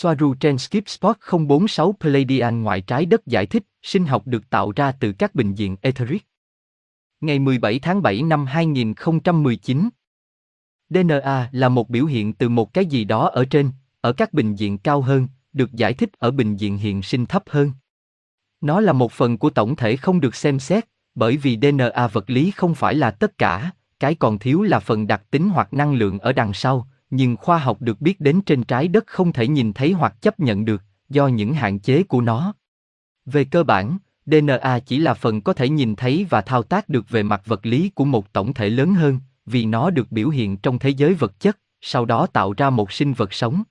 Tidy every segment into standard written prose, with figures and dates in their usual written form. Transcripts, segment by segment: Swaruu trên Skip Spot 046 Pleiadian ngoại trái đất giải thích, sinh học được tạo ra từ các bình diện etheric. Ngày 17 tháng 7 năm 2019. DNA là một biểu hiện từ một cái gì đó ở trên, ở các bình diện cao hơn, được giải thích ở bình diện hiện sinh thấp hơn. Nó là một phần của tổng thể không được xem xét, bởi vì DNA vật lý không phải là tất cả, cái còn thiếu là phần đặc tính hoặc năng lượng ở đằng sau, nhưng khoa học được biết đến trên trái đất không thể nhìn thấy hoặc chấp nhận được, do những hạn chế của nó. Về cơ bản, DNA chỉ là phần có thể nhìn thấy và thao tác được về mặt vật lý của một tổng thể lớn hơn, vì nó được biểu hiện trong thế giới vật chất, sau đó tạo ra một sinh vật sống.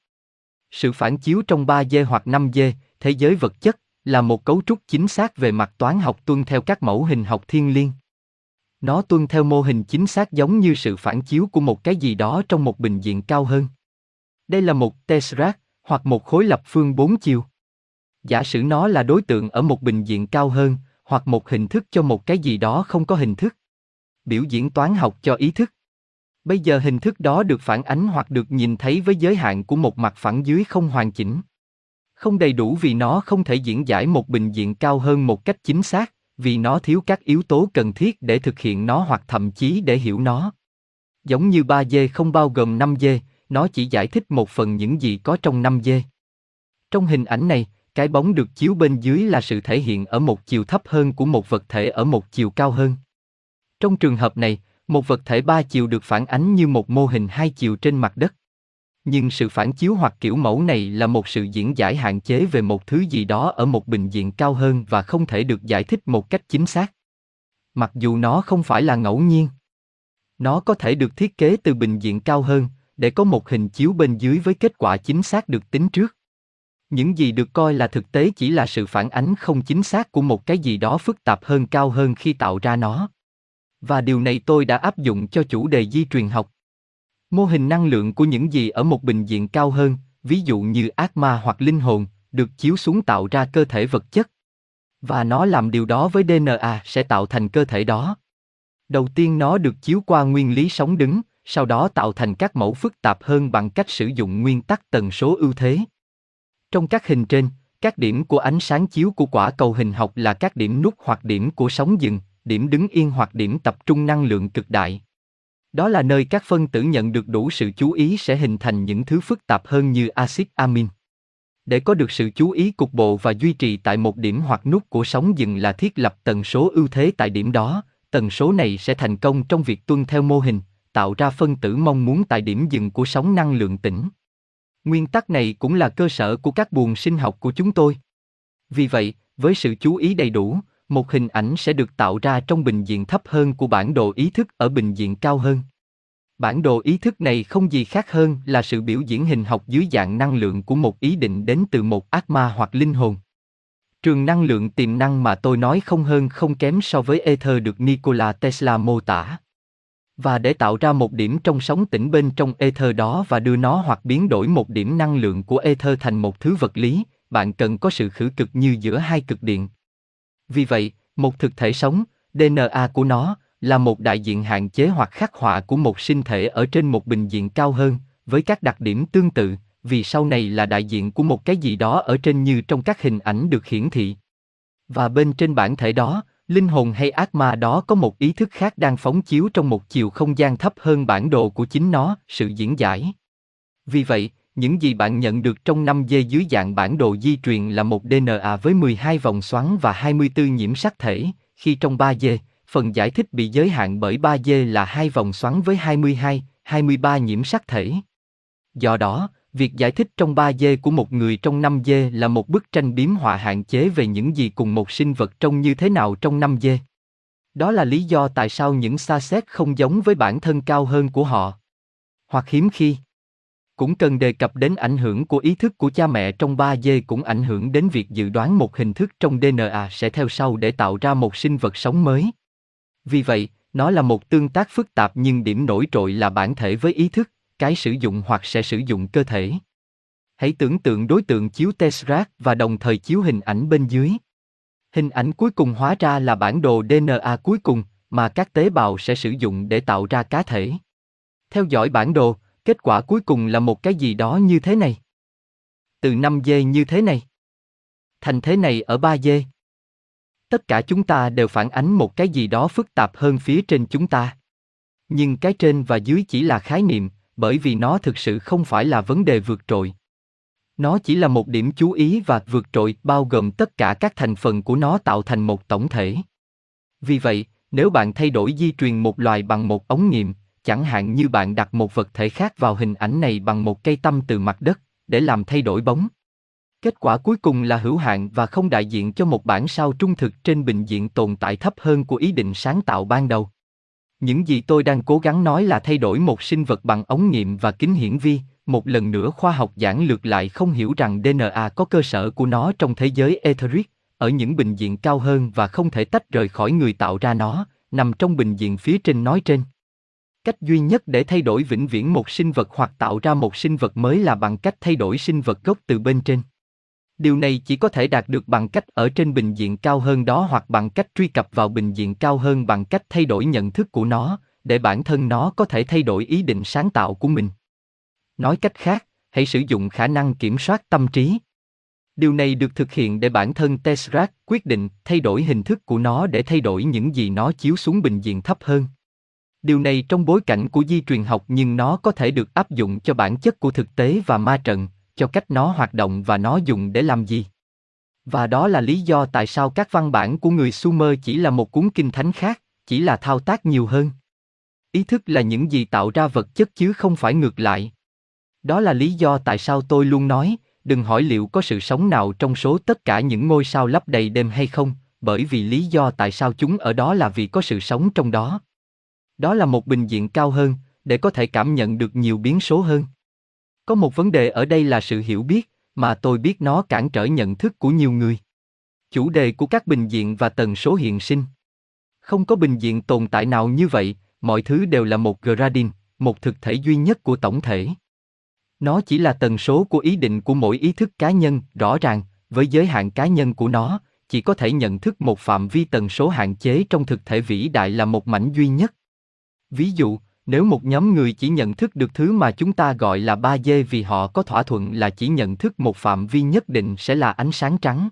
Sự phản chiếu trong 3D hoặc 5D, thế giới vật chất, là một cấu trúc chính xác về mặt toán học tuân theo các mẫu hình học thiên liêng. Nó tuân theo mô hình chính xác giống như sự phản chiếu của một cái gì đó trong một bình diện cao hơn. Đây là một tesseract, hoặc một khối lập phương 4 chiều. Giả sử nó là đối tượng ở một bình diện cao hơn, hoặc một hình thức cho một cái gì đó không có hình thức. Biểu diễn toán học cho ý thức. Bây giờ hình thức đó được phản ánh hoặc được nhìn thấy với giới hạn của một mặt phẳng dưới không hoàn chỉnh. Không đầy đủ vì nó không thể diễn giải một bình diện cao hơn một cách chính xác, vì nó thiếu các yếu tố cần thiết để thực hiện nó hoặc thậm chí để hiểu nó. Giống như 3D không bao gồm 5D, nó chỉ giải thích một phần những gì có trong 5D. Trong hình ảnh này, cái bóng được chiếu bên dưới là sự thể hiện ở một chiều thấp hơn của một vật thể ở một chiều cao hơn. Trong trường hợp này, một vật thể 3 chiều được phản ánh như một mô hình 2 chiều trên mặt đất. Nhưng sự phản chiếu hoặc kiểu mẫu này là một sự diễn giải hạn chế về một thứ gì đó ở một bình diện cao hơn và không thể được giải thích một cách chính xác. Mặc dù nó không phải là ngẫu nhiên. Nó có thể được thiết kế từ bình diện cao hơn để có một hình chiếu bên dưới với kết quả chính xác được tính trước. Những gì được coi là thực tế chỉ là sự phản ánh không chính xác của một cái gì đó phức tạp hơn cao hơn khi tạo ra nó. Và điều này tôi đã áp dụng cho chủ đề di truyền học. Mô hình năng lượng của những gì ở một bình diện cao hơn, ví dụ như ác ma hoặc linh hồn, được chiếu xuống tạo ra cơ thể vật chất. Và nó làm điều đó với DNA sẽ tạo thành cơ thể đó. Đầu tiên nó được chiếu qua nguyên lý sóng đứng, sau đó tạo thành các mẫu phức tạp hơn bằng cách sử dụng nguyên tắc tần số ưu thế. Trong các hình trên, các điểm của ánh sáng chiếu của quả cầu hình học là các điểm nút hoặc điểm của sóng dừng, điểm đứng yên hoặc điểm tập trung năng lượng cực đại. Đó là nơi các phân tử nhận được đủ sự chú ý sẽ hình thành những thứ phức tạp hơn như axit amin. Để có được sự chú ý cục bộ và duy trì tại một điểm hoặc nút của sóng dừng là thiết lập tần số ưu thế tại điểm đó, tần số này sẽ thành công trong việc tuân theo mô hình, tạo ra phân tử mong muốn tại điểm dừng của sóng năng lượng tĩnh. Nguyên tắc này cũng là cơ sở của các buồng sinh học của chúng tôi. Vì vậy, với sự chú ý đầy đủ, một hình ảnh sẽ được tạo ra trong bình diện thấp hơn của bản đồ ý thức ở bình diện cao hơn. Bản đồ ý thức này không gì khác hơn là sự biểu diễn hình học dưới dạng năng lượng của một ý định đến từ một ác ma hoặc linh hồn. Trường năng lượng tiềm năng mà tôi nói không hơn không kém so với ether được Nikola Tesla mô tả. Và để tạo ra một điểm trong sóng tĩnh bên trong ether đó và đưa nó hoặc biến đổi một điểm năng lượng của ether thành một thứ vật lý, bạn cần có sự khử cực như giữa hai cực điện. Vì vậy, một thực thể sống, DNA của nó, là một đại diện hạn chế hoặc khắc họa của một sinh thể ở trên một bình diện cao hơn, với các đặc điểm tương tự, vì sau này là đại diện của một cái gì đó ở trên như trong các hình ảnh được hiển thị. Và bên trên bản thể đó, linh hồn hay ác ma đó có một ý thức khác đang phóng chiếu trong một chiều không gian thấp hơn bản đồ của chính nó, sự diễn giải. Vì vậy, những gì bạn nhận được trong 5D dưới dạng bản đồ di truyền là một DNA với 12 vòng xoắn và 24 nhiễm sắc thể, khi trong 3D, phần giải thích bị giới hạn bởi 3D là 2 vòng xoắn với 22, 23 nhiễm sắc thể. Do đó, việc giải thích trong 3D của một người trong 5D là một bức tranh biếm họa hạn chế về những gì cùng một sinh vật trông như thế nào trong 5D. Đó là lý do tại sao những xa xét không giống với bản thân cao hơn của họ. Hoặc hiếm khi cũng cần đề cập đến ảnh hưởng của ý thức của cha mẹ trong 3D cũng ảnh hưởng đến việc dự đoán một hình thức trong DNA sẽ theo sau để tạo ra một sinh vật sống mới. Vì vậy, nó là một tương tác phức tạp nhưng điểm nổi trội là bản thể với ý thức, cái sử dụng hoặc sẽ sử dụng cơ thể. Hãy tưởng tượng đối tượng chiếu tesseract và đồng thời chiếu hình ảnh bên dưới. Hình ảnh cuối cùng hóa ra là bản đồ DNA cuối cùng mà các tế bào sẽ sử dụng để tạo ra cá thể. Theo dõi bản đồ, kết quả cuối cùng là một cái gì đó như thế này. từ 5G như thế này, thành thế này ở 3G. Tất cả chúng ta đều phản ánh một cái gì đó phức tạp hơn phía trên chúng ta. Nhưng cái trên và dưới chỉ là khái niệm, bởi vì nó thực sự không phải là vấn đề vượt trội. Nó chỉ là một điểm chú ý và vượt trội bao gồm tất cả các thành phần của nó tạo thành một tổng thể. Vì vậy, nếu bạn thay đổi di truyền một loài bằng một ống nghiệm, chẳng hạn như bạn đặt một vật thể khác vào hình ảnh này bằng một cây tăm từ mặt đất để làm thay đổi bóng, kết quả cuối cùng là hữu hạn và không đại diện cho một bản sao trung thực trên bình diện tồn tại thấp hơn của ý định sáng tạo ban đầu. Những gì tôi đang cố gắng nói là thay đổi một sinh vật bằng ống nghiệm và kính hiển vi. Một lần nữa khoa học giản lược lại không hiểu rằng DNA có cơ sở của nó trong thế giới etheric, ở những bình diện cao hơn và không thể tách rời khỏi người tạo ra nó, nằm trong bình diện phía trên nói trên. Cách duy nhất để thay đổi vĩnh viễn một sinh vật hoặc tạo ra một sinh vật mới là bằng cách thay đổi sinh vật gốc từ bên trên. Điều này chỉ có thể đạt được bằng cách ở trên bình diện cao hơn đó hoặc bằng cách truy cập vào bình diện cao hơn bằng cách thay đổi nhận thức của nó, để bản thân nó có thể thay đổi ý định sáng tạo của mình. Nói cách khác, hãy sử dụng khả năng kiểm soát tâm trí. Điều này được thực hiện để bản thân Tesseract quyết định thay đổi hình thức của nó để thay đổi những gì nó chiếu xuống bình diện thấp hơn. Điều này trong bối cảnh của di truyền học nhưng nó có thể được áp dụng cho bản chất của thực tế và ma trận, cho cách nó hoạt động và nó dùng để làm gì. Và đó là lý do tại sao các văn bản của người Sumer chỉ là một cuốn kinh thánh khác, chỉ là thao tác nhiều hơn. Ý thức là những gì tạo ra vật chất chứ không phải ngược lại. Đó là lý do tại sao tôi luôn nói, đừng hỏi liệu có sự sống nào trong số tất cả những ngôi sao lấp đầy đêm hay không, bởi vì lý do tại sao chúng ở đó là vì có sự sống trong đó. Đó là một bình diện cao hơn, để có thể cảm nhận được nhiều biến số hơn. Có một vấn đề ở đây là sự hiểu biết, mà tôi biết nó cản trở nhận thức của nhiều người. Chủ đề của các bình diện và tần số hiện sinh. Không có bình diện tồn tại nào như vậy, mọi thứ đều là một gradient, một thực thể duy nhất của tổng thể. Nó chỉ là tần số của ý định của mỗi ý thức cá nhân, rõ ràng, với giới hạn cá nhân của nó, chỉ có thể nhận thức một phạm vi tần số hạn chế trong thực thể vĩ đại là một mảnh duy nhất. Ví dụ, nếu một nhóm người chỉ nhận thức được thứ mà chúng ta gọi là 3D vì họ có thỏa thuận là chỉ nhận thức một phạm vi nhất định sẽ là ánh sáng trắng.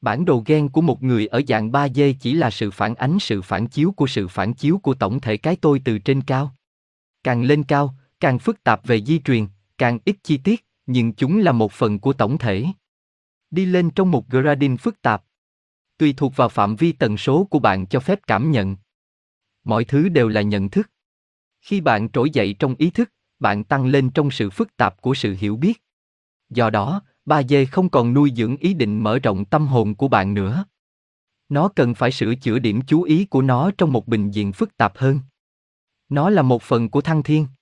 Bản đồ gen của một người ở dạng 3D chỉ là sự phản ánh sự phản chiếu của tổng thể cái tôi từ trên cao. Càng lên cao, càng phức tạp về di truyền, càng ít chi tiết, nhưng chúng là một phần của tổng thể. Đi lên trong một gradient phức tạp, tùy thuộc vào phạm vi tần số của bạn cho phép cảm nhận. Mọi thứ đều là nhận thức. Khi bạn trỗi dậy trong ý thức, bạn tăng lên trong sự phức tạp của sự hiểu biết. Do đó, 3D không còn nuôi dưỡng ý định mở rộng tâm hồn của bạn nữa. Nó cần phải sửa chữa điểm chú ý của nó trong một bình diện phức tạp hơn. Nó là một phần của thăng thiên.